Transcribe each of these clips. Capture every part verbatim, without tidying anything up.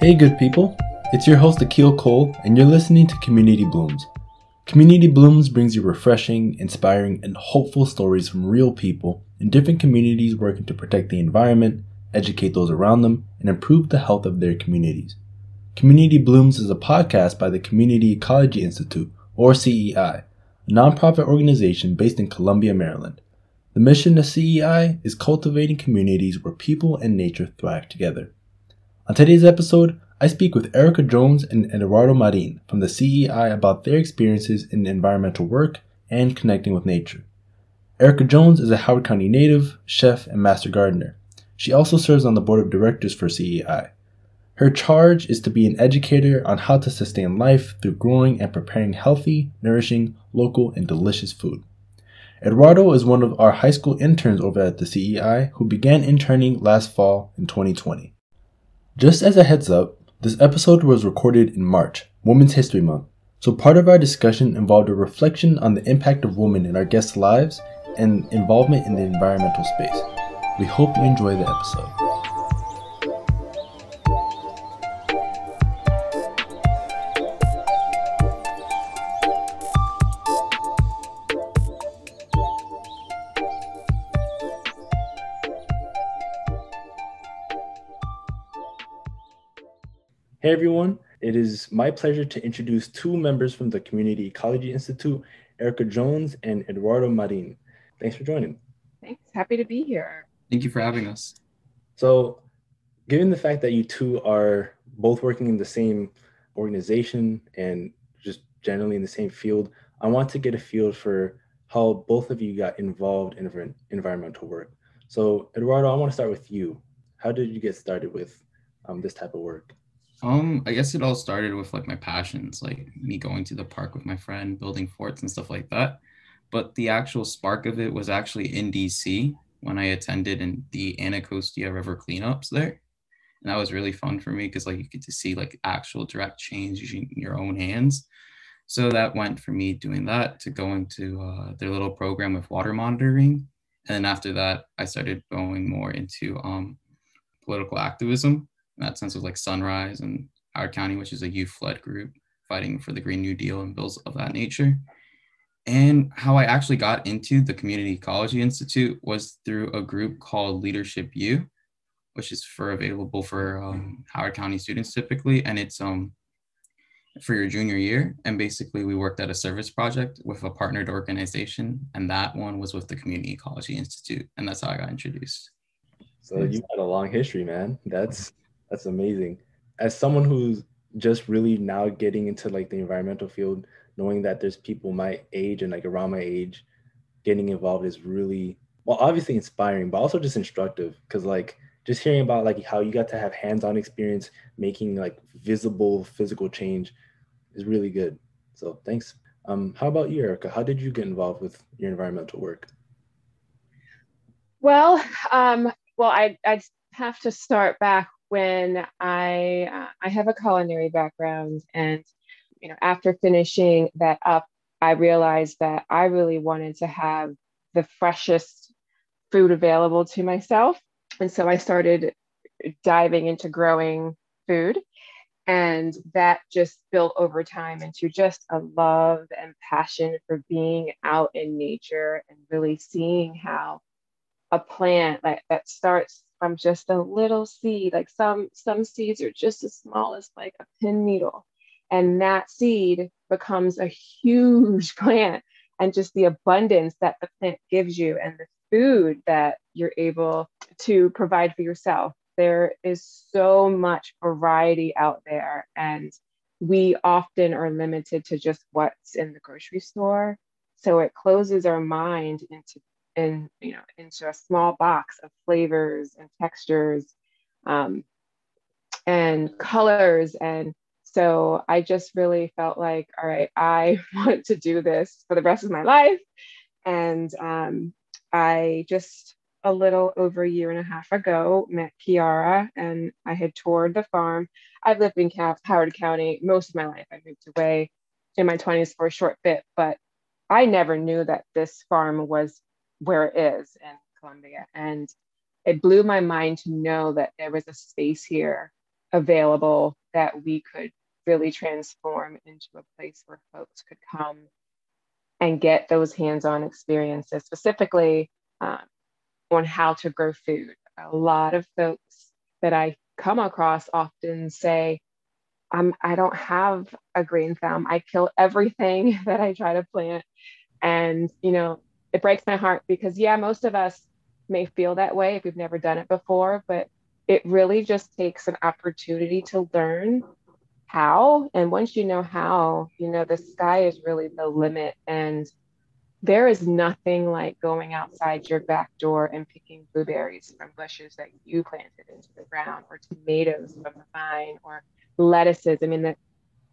Hey good people, it's your host Akil Cole and you're listening to Community Blooms. Community Blooms brings you refreshing, inspiring, and hopeful stories from real people in different communities working to protect the environment, educate those around them, and improve the health of their communities. Community Blooms is a podcast by the Community Ecology Institute, or C E I, a nonprofit organization based in Columbia, Maryland. The mission of C E I is cultivating communities where people and nature thrive together. On today's episode, I speak with Erica Jones and Eduardo Marin from the C E I about their experiences in environmental work and connecting with nature. Erica Jones is a Howard County native, chef, and master gardener. She also serves on the board of directors for C E I. Her charge is to be an educator on how to sustain life through growing and preparing healthy, nourishing, local, and delicious food. Eduardo is one of our high school interns over at the C E I who began interning last fall in twenty twenty. Just as a heads up, this episode was recorded in March, Women's History Month, so part of our discussion involved a reflection on the impact of women in our guests' lives and involvement in the environmental space. We hope you enjoy the episode. Hey everyone, it is my pleasure to introduce two members from the Community Ecology Institute, Erica Jones and Eduardo Marin. Thanks for joining. Thanks, happy to be here. Thank you for having us. So, given the fact that you two are both working in the same organization and just generally in the same field, I want to get a feel for how both of you got involved in environmental work. So, Eduardo, I want to start with you. How did you get started with um, this type of work? Um, I guess it all started with like my passions, like me going to the park with my friend, building forts and stuff like that. But the actual spark of it was actually in D C when I attended in the Anacostia River cleanups there. And that was really fun for me because like you get to see like actual direct change using your own hands. So that went for me doing that to go into uh, their little program of water monitoring. And then after that, I started going more into um, political activism. In that sense, was like Sunrise and Howard County, which is a youth flood group fighting for the Green New Deal and bills of that nature. And how I actually got into the Community Ecology Institute was through a group called Leadership U, which is for available for um, Howard County students typically, and it's um for your junior year. And basically, we worked at a service project with a partnered organization, and that one was with the Community Ecology Institute, and that's how I got introduced. So you had a long history, man. That's That's amazing. As someone who's just really now getting into like the environmental field, knowing that there's people my age and like around my age getting involved is really, well, obviously inspiring, but also just instructive. Cause like just hearing about like how you got to have hands-on experience, making like visible physical change is really good. So thanks. Um, how about you, Erica? How did you get involved with your environmental work? Well, um, well, I, I'd have to start back when I uh, I have a culinary background, and you know, after finishing that up, I realized that I really wanted to have the freshest food available to myself, and so I started diving into growing food, and that just built over time into just a love and passion for being out in nature and really seeing how a plant like that starts from just a little seed, like some some seeds are just as small as like a pin needle, and that seed becomes a huge plant, and just the abundance that the plant gives you and the food that you're able to provide for yourself. There is so much variety out there, and we often are limited to just what's in the grocery store. So it closes our mind into in, you know, into a small box of flavors and textures um, and colors. And so I just really felt like, all right, I want to do this for the rest of my life. And um, I just a little over a year and a half ago, met Kiara, and I had toured the farm. I've lived in Howard County most of my life. I moved away in my twenties for a short bit, but I never knew that this farm was where it is in Columbia. And it blew my mind to know that there was a space here available that we could really transform into a place where folks could come and get those hands-on experiences, specifically uh, on how to grow food. A lot of folks that I come across often say, I'm, I don't have a green thumb. I kill everything that I try to plant. And, you know, it breaks my heart because, yeah, most of us may feel that way if we've never done it before, but it really just takes an opportunity to learn how. And once you know how, you know, the sky is really the limit. And there is nothing like going outside your back door and picking blueberries from bushes that you planted into the ground, or tomatoes from the vine, or lettuces. I mean, the,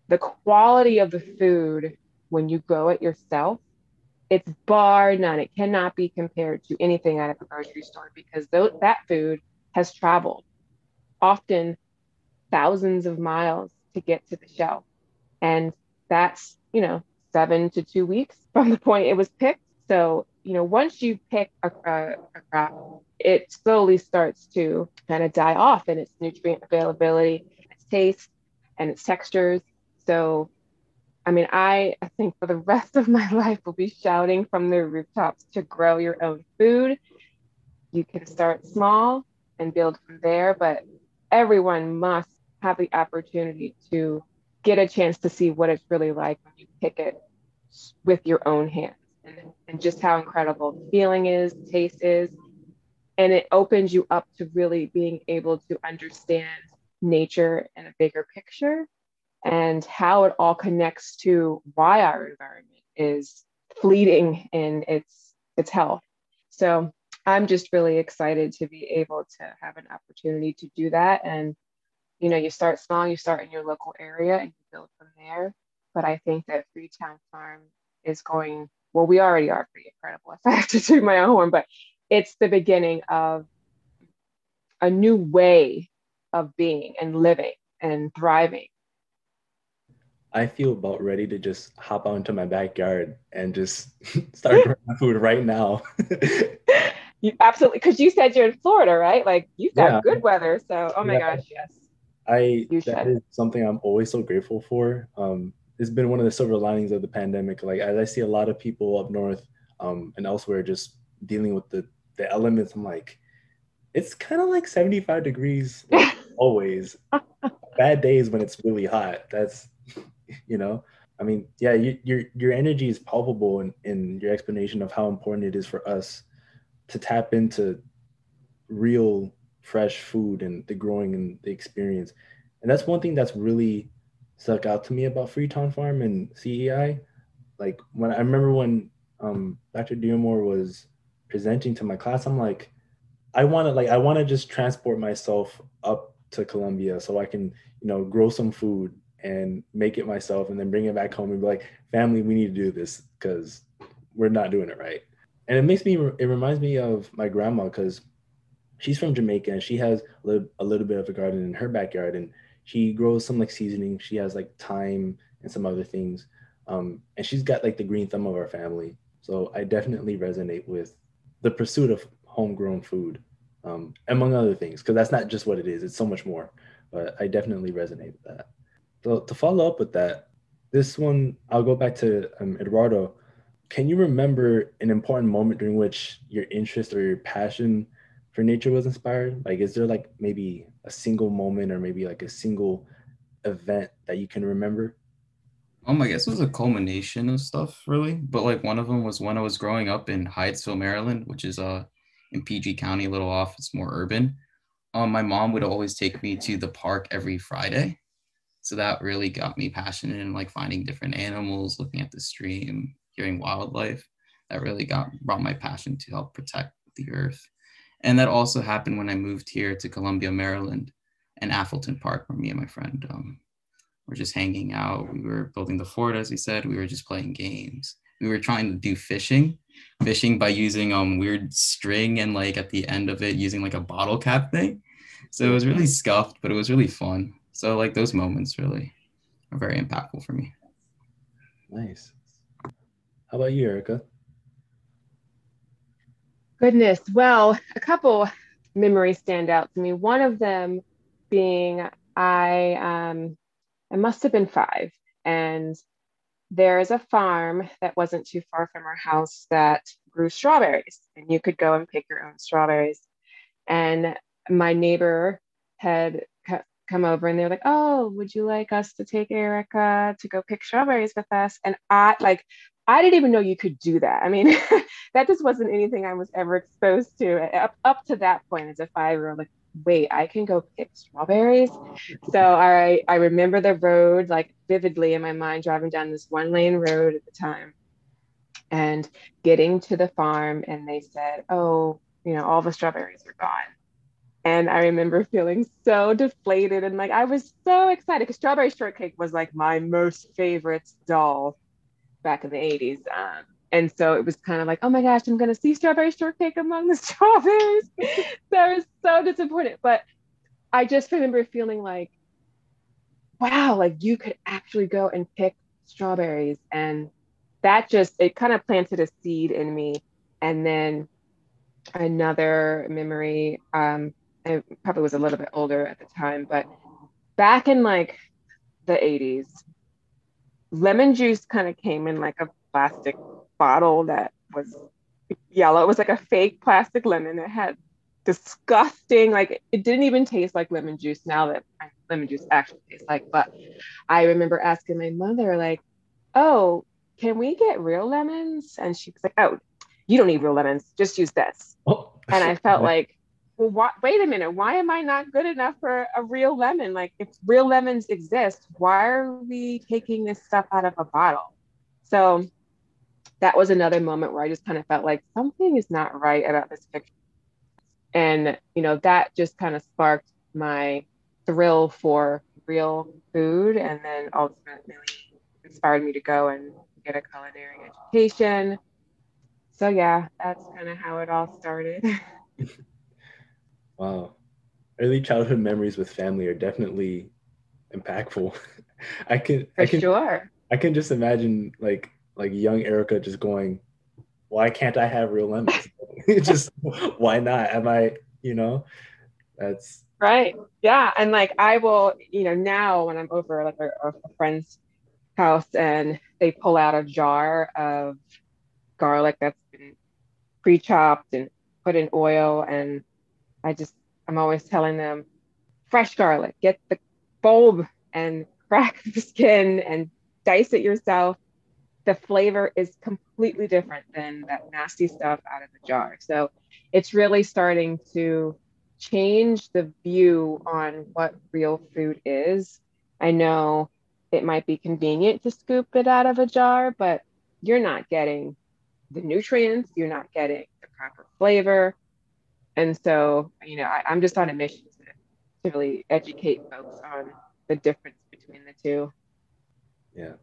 the quality of the food when you grow it yourself, it's bar none. It cannot be compared to anything out of a grocery store, because th that food has traveled often thousands of miles to get to the shelf. And that's, you know, seven to two weeks from the point it was picked. So, you know, once you pick a, a, a crop, it slowly starts to kind of die off in its nutrient availability, its taste, and its textures. So, I mean, I, I think for the rest of my life, we'll be shouting from the rooftops to grow your own food. You can start small and build from there, but everyone must have the opportunity to get a chance to see what it's really like when you pick it with your own hands, and, and just how incredible the feeling is, the taste is. And it opens you up to really being able to understand nature in a bigger picture, and how it all connects to why our environment is fleeting in its, its health. So I'm just really excited to be able to have an opportunity to do that. And, you know, you start small, you start in your local area, and you build from there. But I think that Freetown Farm is going, well, we already are pretty incredible, if I have to toot my own horn, but it's the beginning of a new way of being and living and thriving. I feel about ready to just hop out into my backyard and just start growing my food right now. You absolutely, because you said you're in Florida, right? Like, you've got yeah. good weather. So, oh my yeah. gosh, yes. I you that should. is something I'm always so grateful for. Um, it's been one of the silver linings of the pandemic. Like, as I see a lot of people up north um, and elsewhere just dealing with the, the elements, I'm like, it's kind of like seventy-five degrees like, always. Bad days when it's really hot. That's you know, I mean, yeah, you, your your energy is palpable in, in your explanation of how important it is for us to tap into real fresh food and the growing and the experience. And that's one thing that's really stuck out to me about Freetown Farm and C E I. Like, when I remember when um, Doctor Diomore was presenting to my class, I'm like, I want to like, I want to just transport myself up to Columbia so I can, you know, grow some food and make it myself, and then bring it back home and be like, family, we need to do this because we're not doing it right. And it makes me, it reminds me of my grandma, because she's from Jamaica and she has a little bit of a garden in her backyard, and she grows some like seasoning. She has like thyme and some other things. Um, and she's got like the green thumb of our family. So I definitely resonate with the pursuit of homegrown food, um, among other things, because that's not just what it is. It's so much more, but I definitely resonate with that. So to follow up with that, this one, I'll go back to um, Eduardo. Can you remember an important moment during which your interest or your passion for nature was inspired? Like, is there like maybe a single moment or maybe like a single event that you can remember? Um, I guess it was a culmination of stuff, really. But like, one of them was when I was growing up in Hyattsville, Maryland, which is uh, in P G County, a little off, it's more urban. Um, my mom would always take me to the park every Friday. So that really got me passionate in like finding different animals, looking at the stream, hearing wildlife. That really got brought my passion to help protect the earth. And that also happened when I moved here to Columbia, Maryland, and Afton Park, where me and my friend um, were just hanging out. We were building the fort, as we said. We were just playing games, we were trying to do fishing, fishing by using um weird string and like at the end of it using like a bottle cap thing. So it was really scuffed, but it was really fun. So like those moments really are very impactful for me. Nice. How about you, Erica? Goodness. Well, a couple memories stand out to me. One of them being I, um, I must have been five, and there is a farm that wasn't too far from our house that grew strawberries, and you could go and pick your own strawberries. And my neighbor had come over and they were like, oh, would you like us to take Erica to go pick strawberries with us? And I like, I didn't even know you could do that. I mean, that just wasn't anything I was ever exposed to up, up to that point as a five-year-old. Like, wait, I can go pick strawberries. So I, I remember the road like vividly in my mind, driving down this one lane road at the time and getting to the farm. And they said, oh, you know, all the strawberries are gone. And I remember feeling so deflated. And like, I was so excited because strawberry shortcake was like my most favorite doll back in the eighties. Um, and so it was kind of like, oh my gosh, I'm going to see strawberry shortcake among the strawberries. So I was so disappointed. But I just remember feeling like, wow, like you could actually go and pick strawberries. And that just, it kind of planted a seed in me. And then another memory, um, I probably was a little bit older at the time, but back in like the eighties, lemon juice kind of came in like a plastic bottle that was yellow. It was like a fake plastic lemon. It had disgusting, like it didn't even taste like lemon juice now that lemon juice actually tastes like. But I remember asking my mother like, oh, can we get real lemons? And she was like, oh, you don't need real lemons. Just use this. Oh. And I felt like, well, why, wait a minute. Why am I not good enough for a real lemon? Like if real lemons exist, why are we taking this stuff out of a bottle? So that was another moment where I just kind of felt like something is not right about this picture. And, you know, that just kind of sparked my thrill for real food. And then ultimately inspired me to go and get a culinary education. So yeah, that's kind of how it all started. Wow. Early childhood memories with family are definitely impactful. I can For I can sure. I can just imagine like like young Erica just going, why can't I have real lemons? Just why not? Am I, you know? That's right. Yeah. And like I will, you know, now when I'm over like a, a friend's house and they pull out a jar of garlic that's been pre-chopped and put in oil, and I just, I'm always telling them, fresh garlic, get the bulb and crack the skin and dice it yourself. The flavor is completely different than that nasty stuff out of the jar. So it's really starting to change the view on what real food is. I know it might be convenient to scoop it out of a jar, but you're not getting the nutrients, you're not getting the proper flavor. And so, you know, I, I'm just on a mission to, to really educate folks on the difference between the two. Yeah,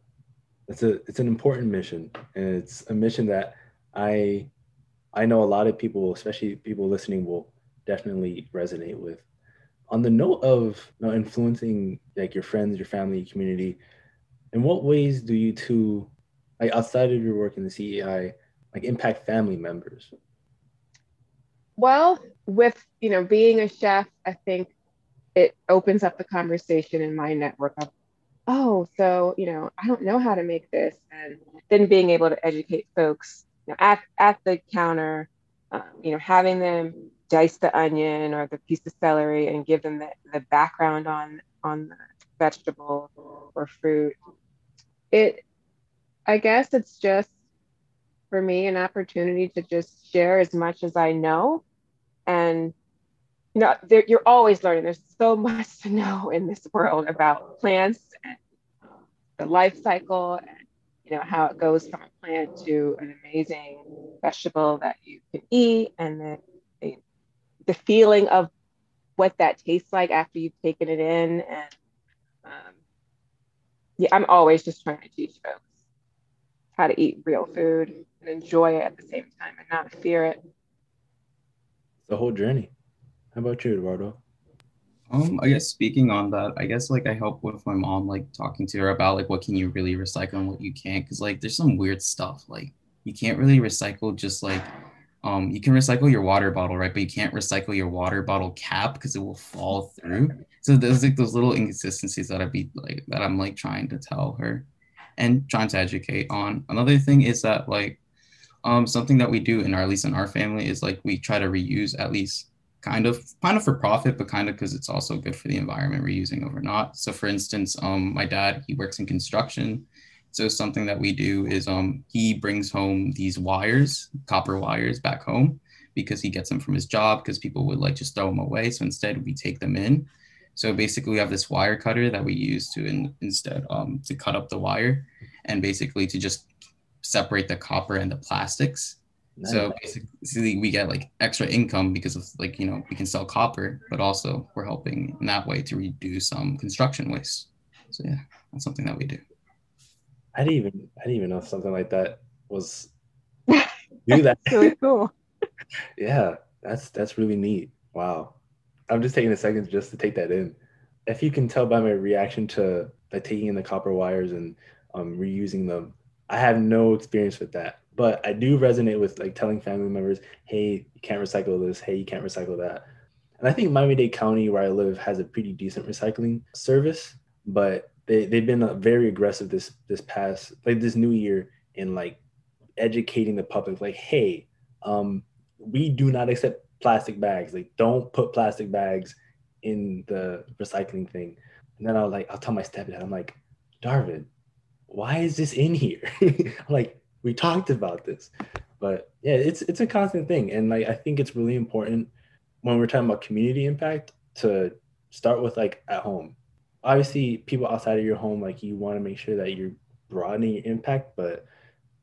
it's a it's an important mission, and it's a mission that I I know a lot of people, especially people listening, will definitely resonate with. On the note of, you know, influencing like your friends, your family, your community, in what ways do you two, like outside of your work in the C E I, like impact family members? Well, with, you know, being a chef, I think it opens up the conversation in my network of, oh, so, you know, I don't know how to make this. And then being able to educate folks, you know, at, at the counter, um, you know, having them dice the onion or the piece of celery and give them the, the background on, on the vegetable or fruit. It, I guess it's just, for me, an opportunity to just share as much as I know. And you know, there, you're always learning. There's so much to know in this world about plants and the life cycle, and you know, how it goes from a plant to an amazing vegetable that you can eat, and the, the, the feeling of what that tastes like after you've taken it in. And um, yeah, I'm always just trying to teach folks how to eat real food and enjoy it at the same time and not fear it. The whole journey. How about you, Eduardo? Um, I guess speaking on that, I guess like I help with my mom, like talking to her about like what can you really recycle and what you can't, because like there's some weird stuff like you can't really recycle. Just like um, you can recycle your water bottle, right? But you can't recycle your water bottle cap because it will fall through. So there's like those little inconsistencies that I be like that I'm like trying to tell her and trying to educate on. Another thing is that like um, something that we do in our, at least in our family, is like we try to reuse at least. Kind of, kind of for profit, but kind of because it's also good for the environment, reusing over not. So for instance, um, my dad, he works in construction. So something that we do is um, he brings home these wires, copper wires back home because he gets them from his job because people would like just throw them away. So instead we take them in. So basically we have this wire cutter that we use to in, instead um, to cut up the wire and basically to just separate the copper and the plastics. Nice. So basically we get like extra income because of like, you know, we can sell copper, but also we're helping in that way to reduce some um, construction waste. So yeah, that's something that we do. I didn't even, I didn't even know something like that was, do that. Really cool. Yeah, that's, that's really neat. Wow. I'm just taking a second just to take that in. If you can tell by my reaction to like taking in the copper wires and um, reusing them, I have no experience with that. But I do resonate with like telling family members, hey, you can't recycle this. Hey, you can't recycle that. And I think Miami-Dade County, where I live, has a pretty decent recycling service, but they, they've been very aggressive this this past, like this new year in like educating the public, like, hey, um, we do not accept plastic bags. Like, don't put plastic bags in the recycling thing. And then I'll like, I'll tell my stepdad, I'm like, Darvin, why is this in here? I'm like, we talked about this, but yeah, it's it's a constant thing. And like, I think it's really important when we're talking about community impact to start with like at home. Obviously people outside of your home, like you want to make sure that you're broadening your impact, but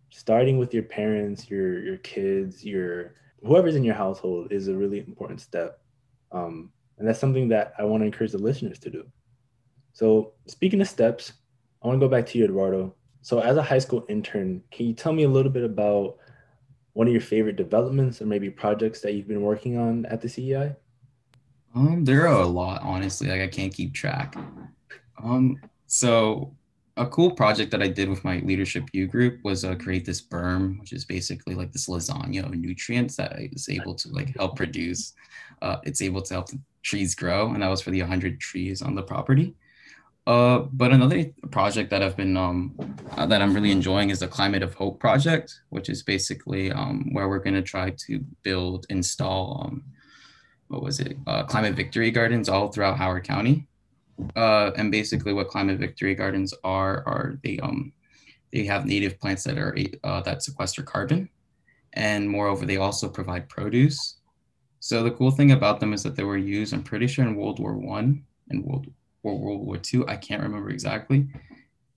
starting with your parents, your your kids, your whoever's in your household is a really important step. Um, and that's something that I want to encourage the listeners to do. So speaking of steps, I want to go back to you, Eduardo. So as a high school intern, can you tell me a little bit about one of your favorite developments or maybe projects that you've been working on at the C E I? Um, there are a lot, honestly, like I can't keep track. Um, so a cool project that I did with my Leadership U group was uh, create this berm, which is basically like this lasagna of nutrients that is able to like help produce. Uh, it's able to help the trees grow. And that was for the one hundred trees on the property. Uh, but another project that I've been, um, uh, that I'm really enjoying is the Climate of Hope project, which is basically um, where we're going to try to build, install, um, what was it, uh, Climate Victory Gardens all throughout Howard County. Uh, and basically what Climate Victory Gardens are, are they, um, they have native plants that are, uh, that sequester carbon. And moreover, they also provide produce. So the cool thing about them is that they were used, I'm pretty sure in World War One and World War or World War Two, I can't remember exactly.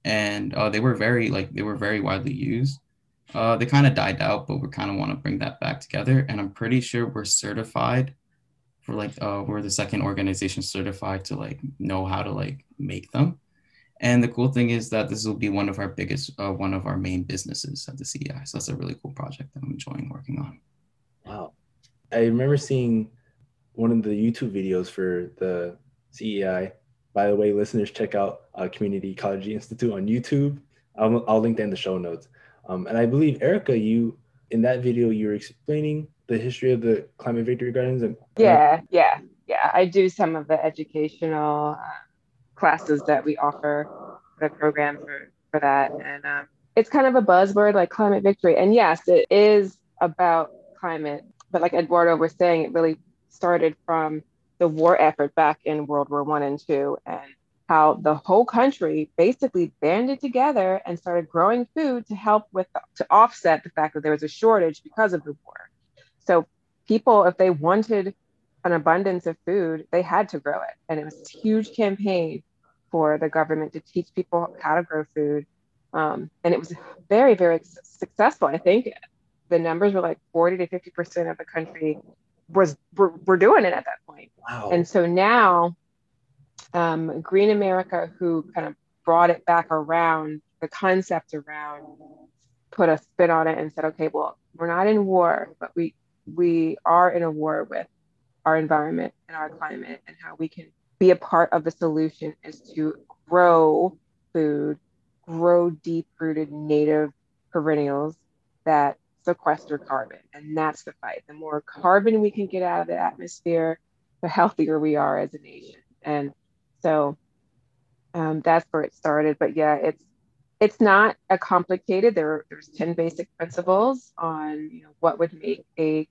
And uh, they were very like, they were very widely used. Uh, they kind of died out, but we kind of want to bring that back together. And I'm pretty sure we're certified for like, uh, we're the second organization certified to like know how to like make them. And the cool thing is that this will be one of our biggest, uh, one of our main businesses at the C E I. So that's a really cool project that I'm enjoying working on. Wow. I remember seeing one of the YouTube videos for the C E I. By the way, listeners, check out uh, Community Ecology Institute on YouTube. I'll, I'll link that in the show notes. Um, and I believe, Erica, you, in that video, you were explaining the history of the Climate Victory Gardens. And- yeah, yeah, yeah. I do some of the educational uh, classes that we offer, the program for, for that. And um, it's kind of a buzzword like climate victory. And yes, it is about climate. But like Eduardo was saying, it really started from the war effort back in World War One and Two, and how the whole country basically banded together and started growing food to help with to offset the fact that there was a shortage because of the war. So people, if they wanted an abundance of food, they had to grow it, and it was a huge campaign for the government to teach people how to grow food, um, and it was very, very successful. I think the numbers were like forty to fifty percent of the country was were, were doing it at that point. Wow. And so now um, Green America, who kind of brought it back around, the concept around put a spin on it and said, okay, well, we're not in war, but we we are in a war with our environment and our climate, and how we can be a part of the solution is to grow food, grow deep-rooted native perennials that sequester carbon. And that's the fight. The more carbon we can get out of the atmosphere, the healthier we are as a nation. And so um, that's where it started. But yeah, it's it's not a complicated. There there's ten basic principles on you know, what would make a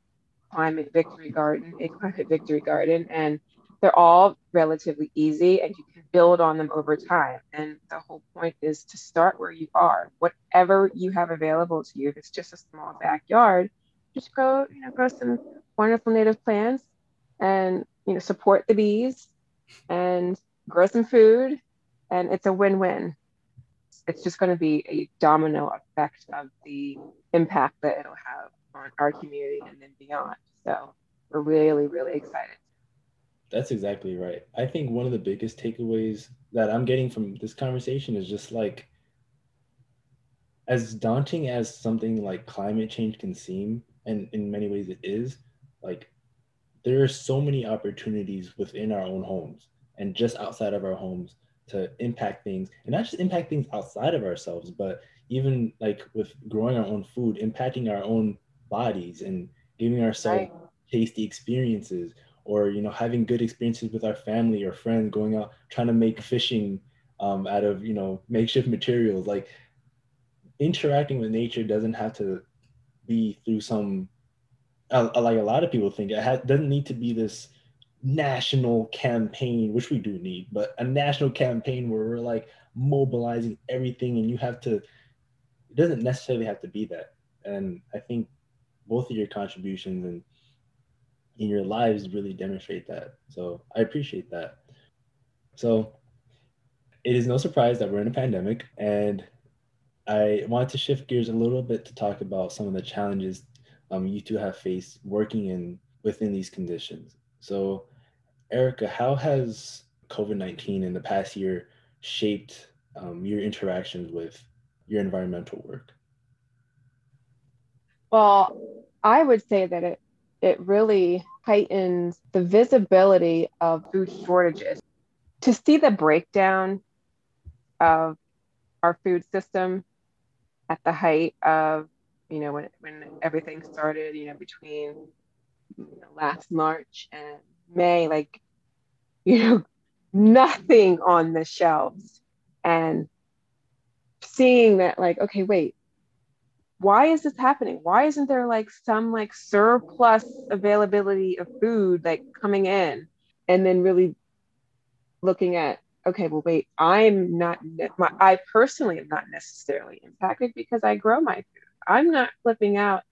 climate victory garden a climate victory garden, and they're all relatively easy, and you can build on them over time. And the whole point is to start where you are, whatever you have available to you. If it's just a small backyard, just grow you know grow some wonderful native plants, and you know support the bees, and grow some food, and it's a win-win. It's just going to be a domino effect of the impact that it'll have on our community and then beyond. So we're really, really excited. That's exactly right. I think one of the biggest takeaways that I'm getting from this conversation is just like, as daunting as something like climate change can seem, and in many ways it is, like there are so many opportunities within our own homes and just outside of our homes to impact things, and not just impact things outside of ourselves, but even like with growing our own food, impacting our own bodies and giving ourselves right. tasty experiences, or, you know, having good experiences with our family or friends, going out, trying to make fishing um, out of, you know, makeshift materials. Like interacting with nature doesn't have to be through some, uh, like a lot of people think, it ha- doesn't need to be this national campaign, which we do need, but a national campaign where we're like mobilizing everything, and you have to, it doesn't necessarily have to be that. And I think both of your contributions and in your lives really demonstrate that. So I appreciate that. So it is no surprise that we're in a pandemic, and I want to shift gears a little bit to talk about some of the challenges um, you two have faced working in within these conditions. So Erica, how has COVID nineteen in the past year shaped um, your interactions with your environmental work? Well, I would say that it, it really heightened the visibility of food shortages. To see the breakdown of our food system at the height of, you know, when, when everything started, you know, between last March and May, like, you know, nothing on the shelves, and seeing that, like, okay, wait, why is this happening? Why isn't there like some like surplus availability of food like coming in? And then really looking at, okay, well, wait, I'm not, my, I personally am not necessarily impacted because I grow my food. I'm not flipping out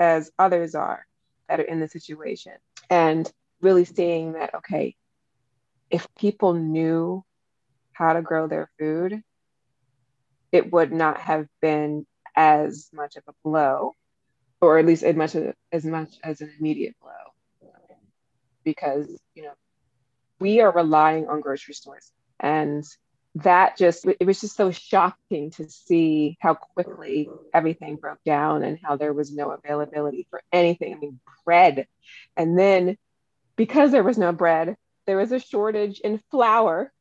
as others are that are in the situation. And really seeing that, okay, if people knew how to grow their food, it would not have been as much of a blow, or at least as much as, as much as an immediate blow, because, you know, we are relying on grocery stores. And that just, it was just so shocking to see how quickly everything broke down and how there was no availability for anything. I mean, bread. And then because there was no bread, there was a shortage in flour.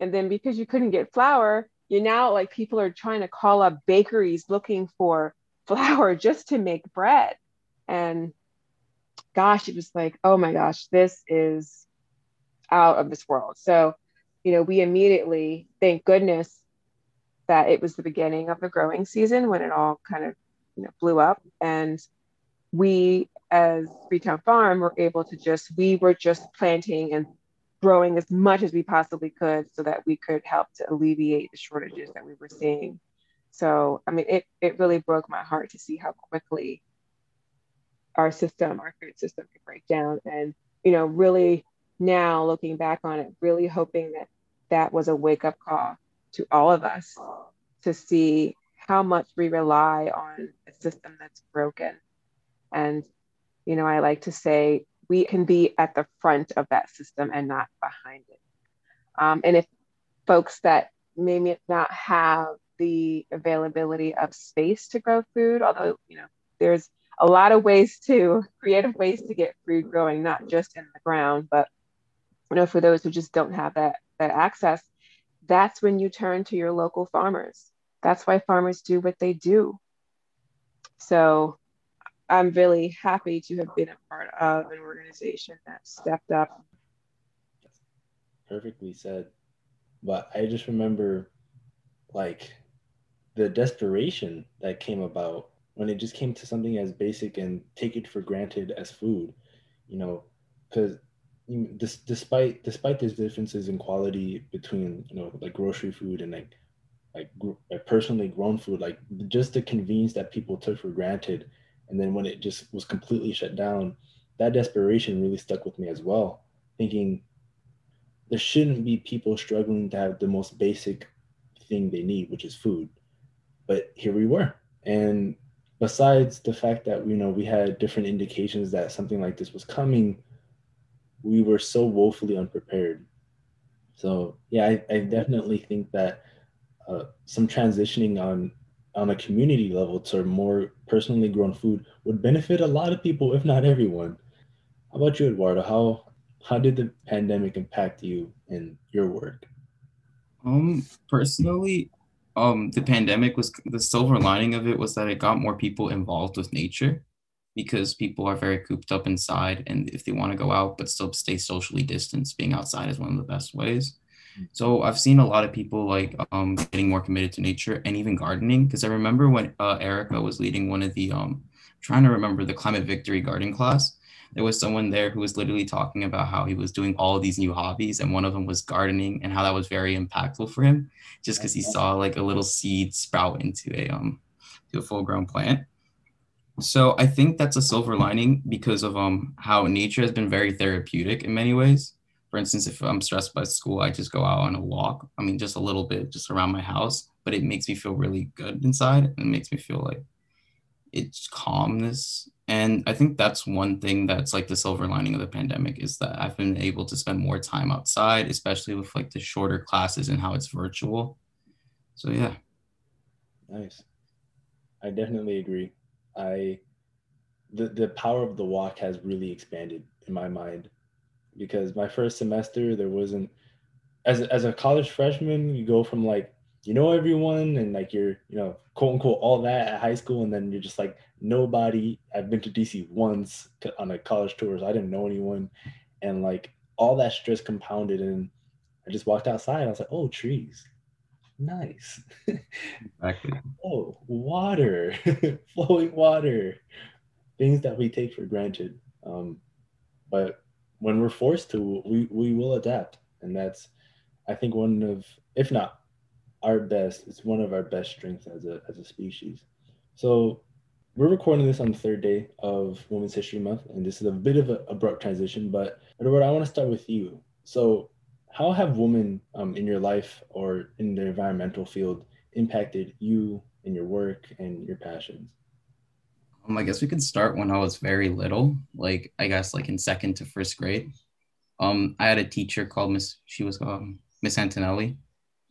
And then because you couldn't get flour, you now, like, people are trying to call up bakeries looking for flour just to make bread. And gosh, it was like, oh my gosh, this is out of this world. So, you know, we immediately, thank goodness that it was the beginning of the growing season when it all kind of, you know, blew up. And we, as Freetown Farm, were able to just, we were just planting and growing as much as we possibly could so that we could help to alleviate the shortages that we were seeing. So, I mean, it it really broke my heart to see how quickly our system, our food system could break down. And, you know, really now looking back on it, really hoping that that was a wake-up call to all of us to see how much we rely on a system that's broken. And, you know, I like to say, we can be at the front of that system and not behind it. Um, and if folks that maybe not have the availability of space to grow food, although, you know, there's a lot of ways to, creative ways to get food growing, not just in the ground, but, you know, for those who just don't have that, that access, that's when you turn to your local farmers. That's why farmers do what they do. So I'm really happy to have been a part of an organization that stepped up. Perfectly said. But I just remember like the desperation that came about when it just came to something as basic and take it for granted as food, you know, because this, despite despite these differences in quality between, you know, like grocery food and like like, like personally grown food, like just the convenience that people took for granted. And then when it just was completely shut down, that desperation really stuck with me as well, thinking there shouldn't be people struggling to have the most basic thing they need, which is food. But here we were. And besides the fact that, you know, we had different indications that something like this was coming, we were so woefully unprepared. So yeah, I, I definitely think that uh, some transitioning on on a community level to more personally grown food would benefit a lot of people, if not everyone. How about you, Eduardo? How How did the pandemic impact you and your work? Um, personally, um, the pandemic was, the silver lining of it was that it got more people involved with nature, because people are very cooped up inside, and if they want to go out but still stay socially distanced, being outside is one of the best ways. So I've seen a lot of people like um, getting more committed to nature and even gardening, because I remember when uh, Erica was leading one of the, um, trying to remember the Climate Victory Garden class, there was someone there who was literally talking about how he was doing all these new hobbies, and one of them was gardening, and how that was very impactful for him, just because he saw like a little seed sprout into a um to a full-grown plant. So I think that's a silver lining because of um how nature has been very therapeutic in many ways. For instance, if I'm stressed by school, I just go out on a walk. I mean, just a little bit, just around my house, but it makes me feel really good inside, and it makes me feel like it's calmness. And I think that's one thing that's like the silver lining of the pandemic, is that I've been able to spend more time outside, especially with like the shorter classes and how it's virtual. So yeah. Nice. I definitely agree. I, the, the power of the walk has really expanded in my mind, because my first semester there wasn't, as, as a college freshman, you go from like, you know everyone and like you're, you know, quote unquote, all that at high school. And then you're just like, nobody. I've been to D C once on a college tour, so I didn't know anyone. And like all that stress compounded, and I just walked outside. I was like, oh, trees. Nice. Exactly. Oh, water, flowing water, things that we take for granted. Um, but when we're forced to, we, we will adapt. And that's, I think, one of, if not our best, it's one of our best strengths as a as a species. So we're recording this on the third day of Women's History Month, and this is a bit of an abrupt transition, but Eduardo, I want to start with you. So how have women um, in your life or in the environmental field impacted you and your work and your passions? Um, I guess we could start when I was very little, like I guess like in second to first grade. Um, I had a teacher called Miss, she was um, Miss Antonelli.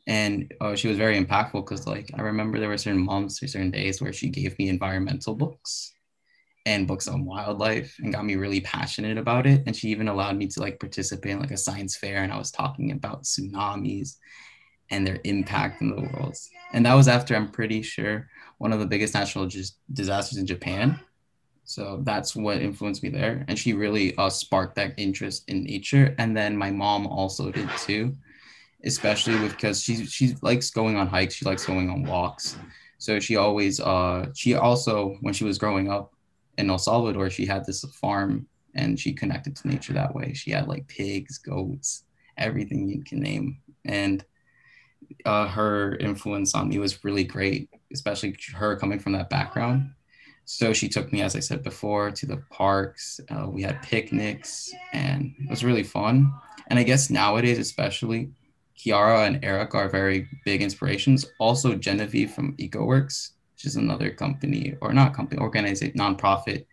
And uh, she was very impactful because, like, I remember there were certain months or certain days where she gave me environmental books and books on wildlife and got me really passionate about it. And she even allowed me to, like, participate in, like, a science fair. And I was talking about tsunamis and their impact in the world. And that was after, I'm pretty sure, one of the biggest natural dis- disasters in Japan. So that's what influenced me there. And she really uh, sparked that interest in nature. And then my mom also did, too. Especially because she she likes going on hikes, she likes going on walks. So she always, uh, she also, when she was growing up in El Salvador, she had this farm and she connected to nature that way. She had like pigs, goats, everything you can name. And uh, her influence on me was really great, especially her coming from that background. So she took me, as I said before, to the parks. Uh, we had picnics and it was really fun. And I guess nowadays, especially, Kiara and Erica are very big inspirations. Also, Genevieve from EcoWorks, which is another company, or not company, organization, nonprofit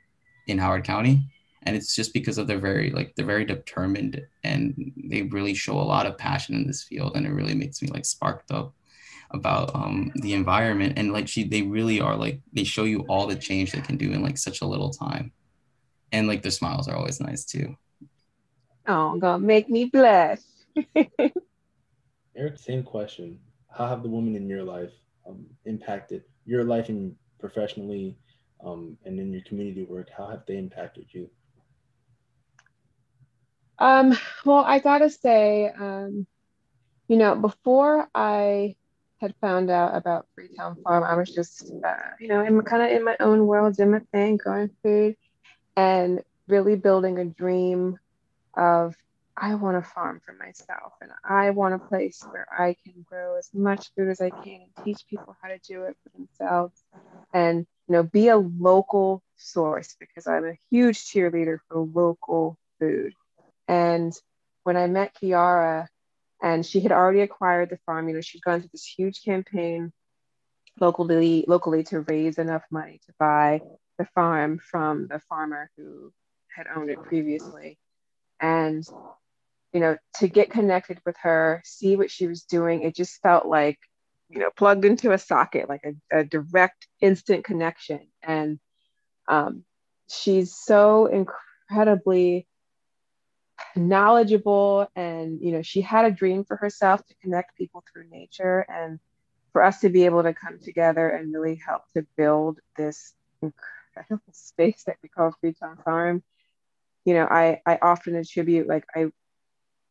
in Howard County. And it's just because of their very, like, they're very determined and they really show a lot of passion in this field. And it really makes me like sparked up about um, the environment. And like she, they really are like, they show you all the change they can do in like such a little time. And like their smiles are always nice too. Oh, God, make me blush. Eric, same question. How have the women in your life um, impacted your life and professionally um, and in your community work? How have they impacted you? Um, well, I gotta say, um, you know, before I had found out about Freetown Farm, I was just, uh, you know, in kind of in my own world, doing my thing, growing food, and really building a dream of, I want a farm for myself, and I want a place where I can grow as much food as I can and teach people how to do it for themselves, and, you know, be a local source, because I'm a huge cheerleader for local food. And when I met Kiara, and she had already acquired the farm, you know, she'd gone through this huge campaign locally, locally to raise enough money to buy the farm from the farmer who had owned it previously. And, you know, to get connected with her, see what she was doing, it just felt like, you know, plugged into a socket, like a, a direct, instant connection. And um, she's so incredibly knowledgeable, and you know, she had a dream for herself to connect people through nature, and for us to be able to come together and really help to build this incredible space that we call Freetown Farm. You know, I I often attribute, like, I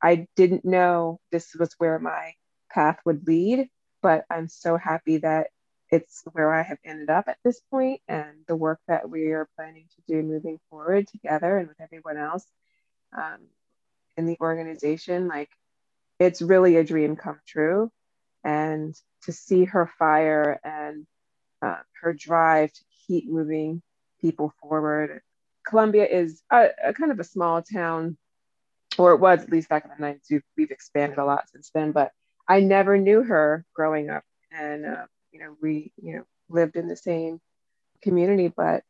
I didn't know this was where my path would lead, but I'm so happy that it's where I have ended up at this point, and the work that we are planning to do moving forward together and with everyone else um, in the organization, like, it's really a dream come true. And to see her fire and uh, her drive to keep moving people forward. Columbia is a, a kind of a small town, or it was at least back in the nineties. We've, we've expanded a lot since then, but I never knew her growing up, and uh, you know, we you know lived in the same community, but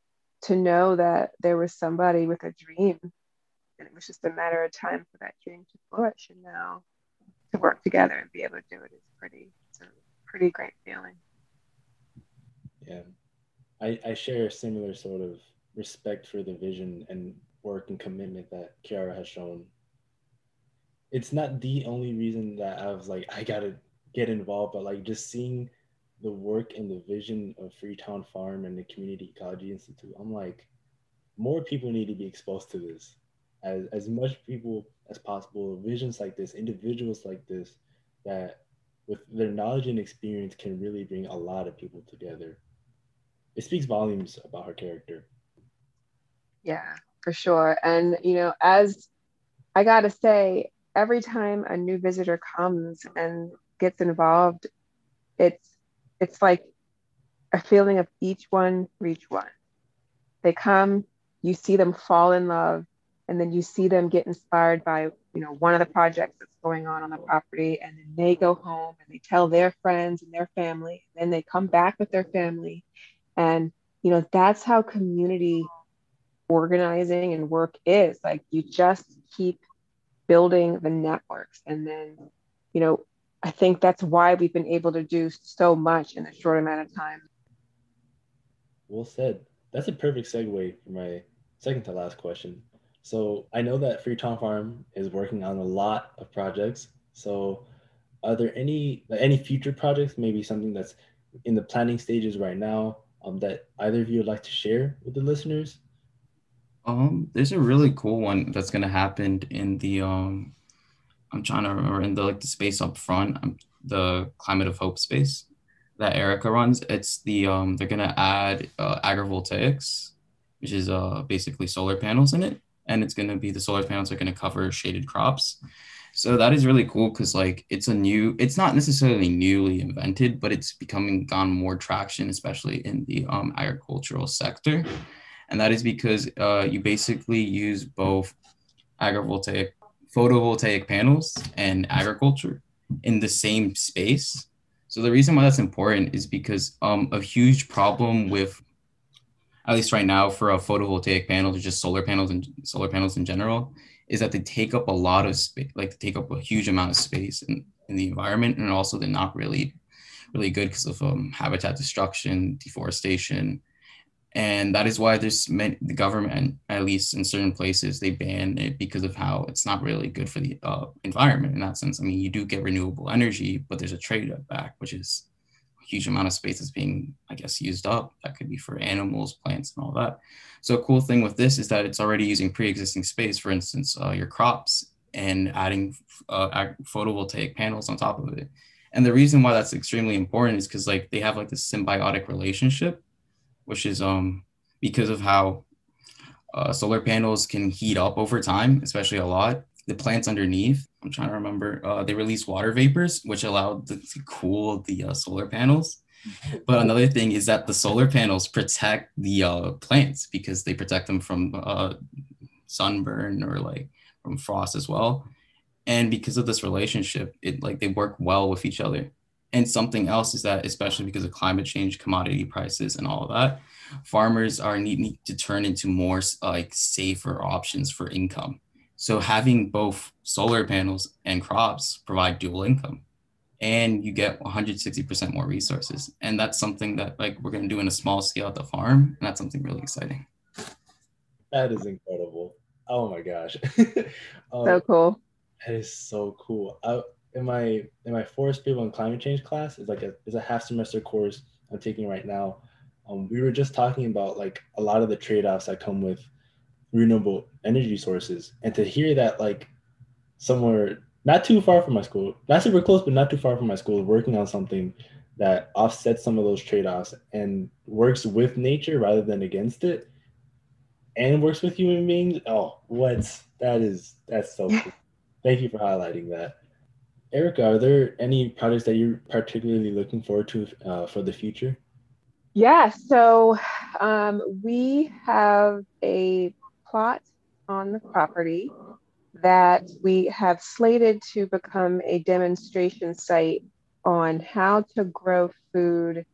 to know that there was somebody with a dream, and it was just a matter of time for that dream to flourish, and now to work together and be able to do it is pretty, it's a pretty great feeling. Yeah, I, I share a similar sort of respect for the vision and work and commitment that Kiara has shown. It's not the only reason that I was like, I gotta get involved, but like just seeing the work and the vision of Freetown Farm and the Community Ecology Institute, I'm like, more people need to be exposed to this. As, as much people as possible, visions like this, individuals like this, that with their knowledge and experience can really bring a lot of people together. It speaks volumes about her character. Yeah, for sure. And, you know, as I gotta say, every time a new visitor comes and gets involved, it's, it's like a feeling of each one, reach one. They come, you see them fall in love, and then you see them get inspired by, you know, one of the projects that's going on on the property, and then they go home and they tell their friends and their family, and then they come back with their family. And, you know, that's how community organizing and work is. Like, you just keep building the networks. And then, you know, I think that's why we've been able to do so much in a short amount of time. Well said. That's a perfect segue for my second to last question. So I know that Freetown Farm is working on a lot of projects. So are there any any future projects, maybe something that's in the planning stages right now um, that either of you would like to share with the listeners? Um, there's a really cool one that's gonna happen in the um, I'm trying to remember in the like the space up front, um, the Climate of Hope space that Erica runs. It's the um, they're gonna add uh, agrivoltaics, which is uh, basically solar panels in it. And it's going to be the solar panels are going to cover shaded crops. So that is really cool, because like it's a new, it's not necessarily newly invented, but it's becoming gone more traction, especially in the um, agricultural sector. And that is because uh, you basically use both agrivoltaic, photovoltaic panels and agriculture in the same space. So the reason why that's important is because um, a huge problem with, at least right now, for a photovoltaic panels or just solar panels and solar panels in general, is that they take up a lot of space, like they take up a huge amount of space in, in the environment, and also they're not really really good because of um, habitat destruction, deforestation. And that is why there's many, the government, at least in certain places, they ban it because of how it's not really good for the uh, environment in that sense. I mean, you do get renewable energy, but there's a trade-off back, which is a huge amount of space that's being, I guess, used up. That could be for animals, plants, and all that. So a cool thing with this is that it's already using pre-existing space, for instance, uh, your crops, and adding uh, photovoltaic panels on top of it. And the reason why that's extremely important is because like they have like this symbiotic relationship, which is um because of how uh, solar panels can heat up over time, especially a lot. The plants underneath, I'm trying to remember, uh, they release water vapors, which allowed the, to cool the uh, solar panels. But another thing is that the solar panels protect the uh, plants because they protect them from uh, sunburn or like from frost as well. And because of this relationship, it like they work well with each other. And something else is that, especially because of climate change, commodity prices, and all of that, farmers are need, need to turn into more like safer options for income. So having both solar panels and crops provide dual income, and you get one hundred sixty percent more resources. And that's something that like we're going to do in a small scale at the farm, and that's something really exciting. That is incredible. Oh my gosh. um, so cool. That is so cool. I, In my in my forest people and climate change class is like a is a half semester course I'm taking right now. Um, we were just talking about like a lot of the trade-offs that come with renewable energy sources, and to hear that like somewhere not too far from my school, not super close but not too far from my school, working on something that offsets some of those trade-offs and works with nature rather than against it, and works with human beings. Oh, what that is that's so cool. Thank you for highlighting that. Erica, are there any projects that you're particularly looking forward to uh, for the future? Yeah, so um, we have a plot on the property that we have slated to become a demonstration site on how to grow food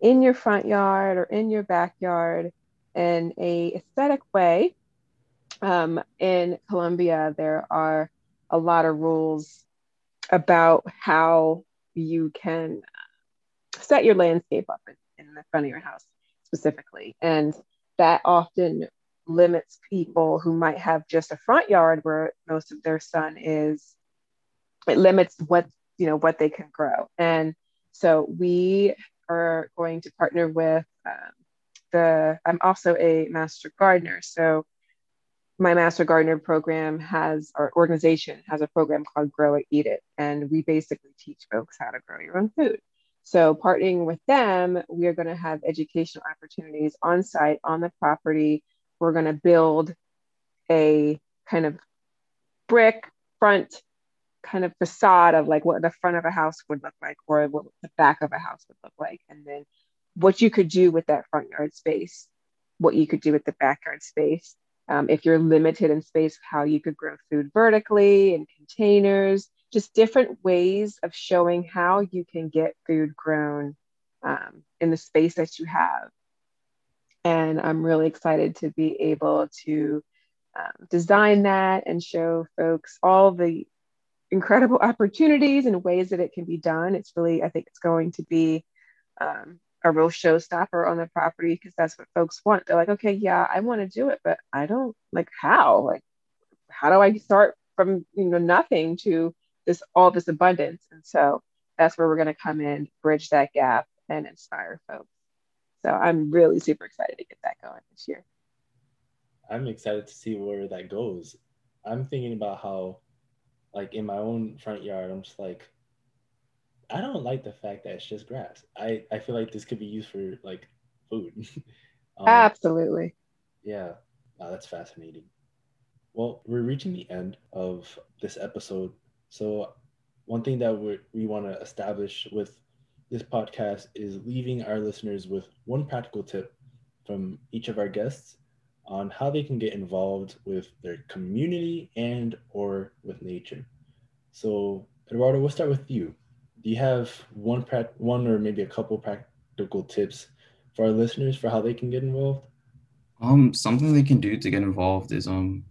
in your front yard or in your backyard in a aesthetic way. Um, in Columbia, there are a lot of rules about how you can set your landscape up in, in the front of your house specifically. And that often limits people who might have just a front yard where most of their sun is, it limits what, you know, what they can grow. And so we are going to partner with um, the, I'm also a master gardener. So my Master Gardener program has, our organization has a program called Grow It Eat It. And we basically teach folks how to grow your own food. So partnering with them, we are gonna have educational opportunities on site, on the property. We're gonna build a kind of brick front kind of facade of like what the front of a house would look like or what the back of a house would look like. And then what you could do with that front yard space, what you could do with the backyard space. Um, if you're limited in space, how you could grow food vertically in containers, just different ways of showing how you can get food grown um, in the space that you have. And I'm really excited to be able to um, design that and show folks all the incredible opportunities and ways that it can be done. It's really, I think it's going to be um, a real showstopper on the property because that's what folks want. They're like, okay, yeah, I want to do it, but I don't like how, like, how do I start from, you know, nothing to this, all this abundance. And so that's where we're going to come in, bridge that gap and inspire folks. So I'm really super excited to get that going this year. I'm excited to see where that goes. I'm thinking about how, like in my own front yard, I'm just like, I don't like the fact that it's just grass. I, I feel like this could be used for like food. um, Absolutely. Yeah. Wow, that's fascinating. Well, we're reaching the end of this episode. So one thing that we we want to establish with this podcast is leaving our listeners with one practical tip from each of our guests on how they can get involved with their community and or with nature. So Eduardo, we'll start with you. Do you have one one or maybe a couple practical tips for our listeners for how they can get involved? Um, something they can do to get involved is um,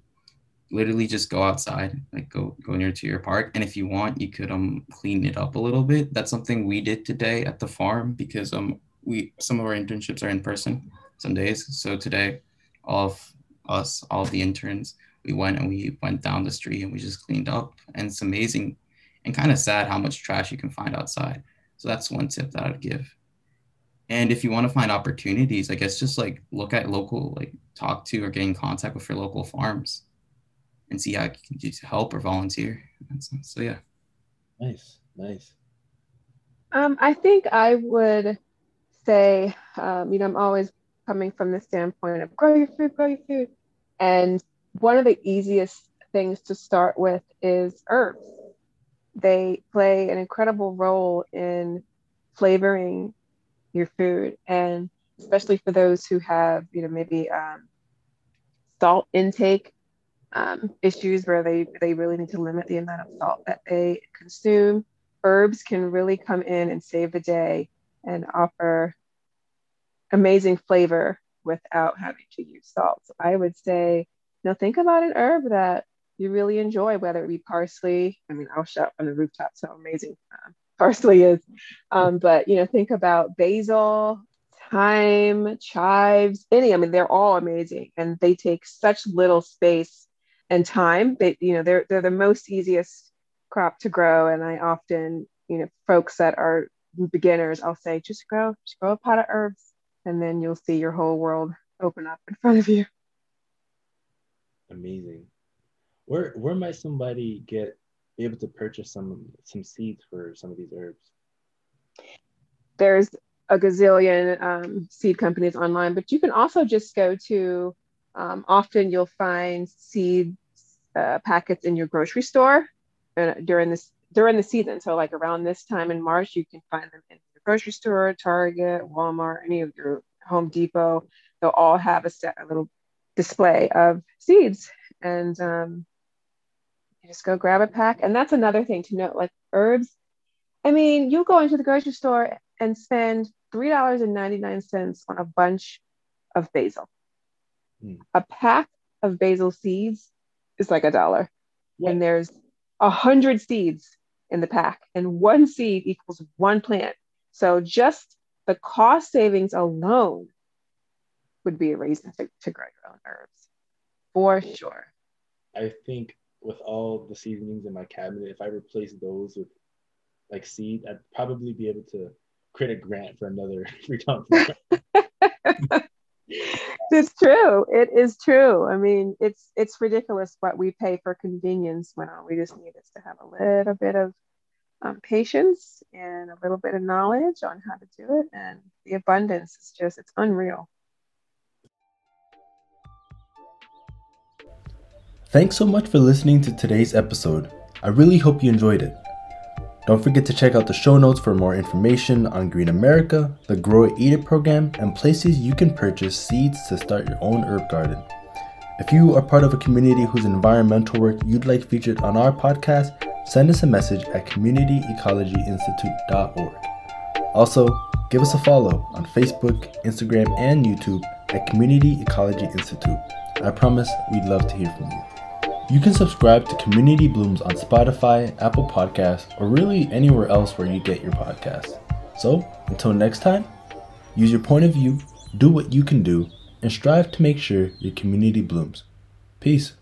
literally just go outside, like go go near to your park. And if you want, you could um clean it up a little bit. That's something we did today at the farm, because um we some of our internships are in person some days. So today, all of us, all of the interns, we went and we went down the street and we just cleaned up. And it's amazing and kind of sad how much trash you can find outside. So that's one tip that I'd give. And if you want to find opportunities, I guess just like look at local, like talk to or get in contact with your local farms and see how you can do to help or volunteer. So, so yeah. Nice, nice. Um, I think I would say, um, you know, I'm always coming from the standpoint of grow your food, grow your food. And one of the easiest things to start with is herbs. They play an incredible role in flavoring your food, and especially for those who have, you know, maybe um, salt intake um, issues where they, they really need to limit the amount of salt that they consume. Herbs can really come in and save the day and offer amazing flavor without having to use salt. So I would say, you know, think about an herb that you really enjoy, whether it be parsley. I mean, I'll shout from the rooftops how amazing um, parsley is. Um, but, you know, think about basil, thyme, chives, any, I mean, they're all amazing, and they take such little space and time. They, you know, they're, they're the most easiest crop to grow. And I often, you know, folks that are beginners, I'll say, just grow, just grow a pot of herbs, and then you'll see your whole world open up in front of you. Amazing. Where, where might somebody get be able to purchase some some seeds for some of these herbs? There's a gazillion um, seed companies online, but you can also just go to, um, often you'll find seed uh, packets in your grocery store during this during the season. So like around this time in March, you can find them in the grocery store, Target, Walmart, any of your Home Depot. They'll all have a set, a little display of seeds, and um, you just go grab a pack. And that's another thing to note, like herbs. I mean, you go into the grocery store and spend three dollars and ninety-nine cents on a bunch of basil. Mm. A pack of basil seeds is like a dollar. Yeah. And there's a hundred seeds in the pack, and one seed equals one plant. So just the cost savings alone would be a reason to, to grow your own herbs, for sure. I think with all the seasonings in my cabinet, if I replace those with like seed, I'd probably be able to create a grant for another Freetown Farm. It's true. It is true. I mean, it's it's ridiculous what we pay for convenience when all we just need is to have a little bit of um, patience and a little bit of knowledge on how to do it. And the abundance is just, it's unreal. Thanks so much for listening to today's episode. I really hope you enjoyed it. Don't forget to check out the show notes for more information on Green America, the Grow It Eat It program, and places you can purchase seeds to start your own herb garden. If you are part of a community whose environmental work you'd like featured on our podcast, send us a message at community ecology institute dot org. Also, give us a follow on Facebook, Instagram, and YouTube at Community Ecology Institute. I promise we'd love to hear from you. You can subscribe to Community Blooms on Spotify, Apple Podcasts, or really anywhere else where you get your podcasts. So, until next time, use your point of view, do what you can do, and strive to make sure your community blooms. Peace.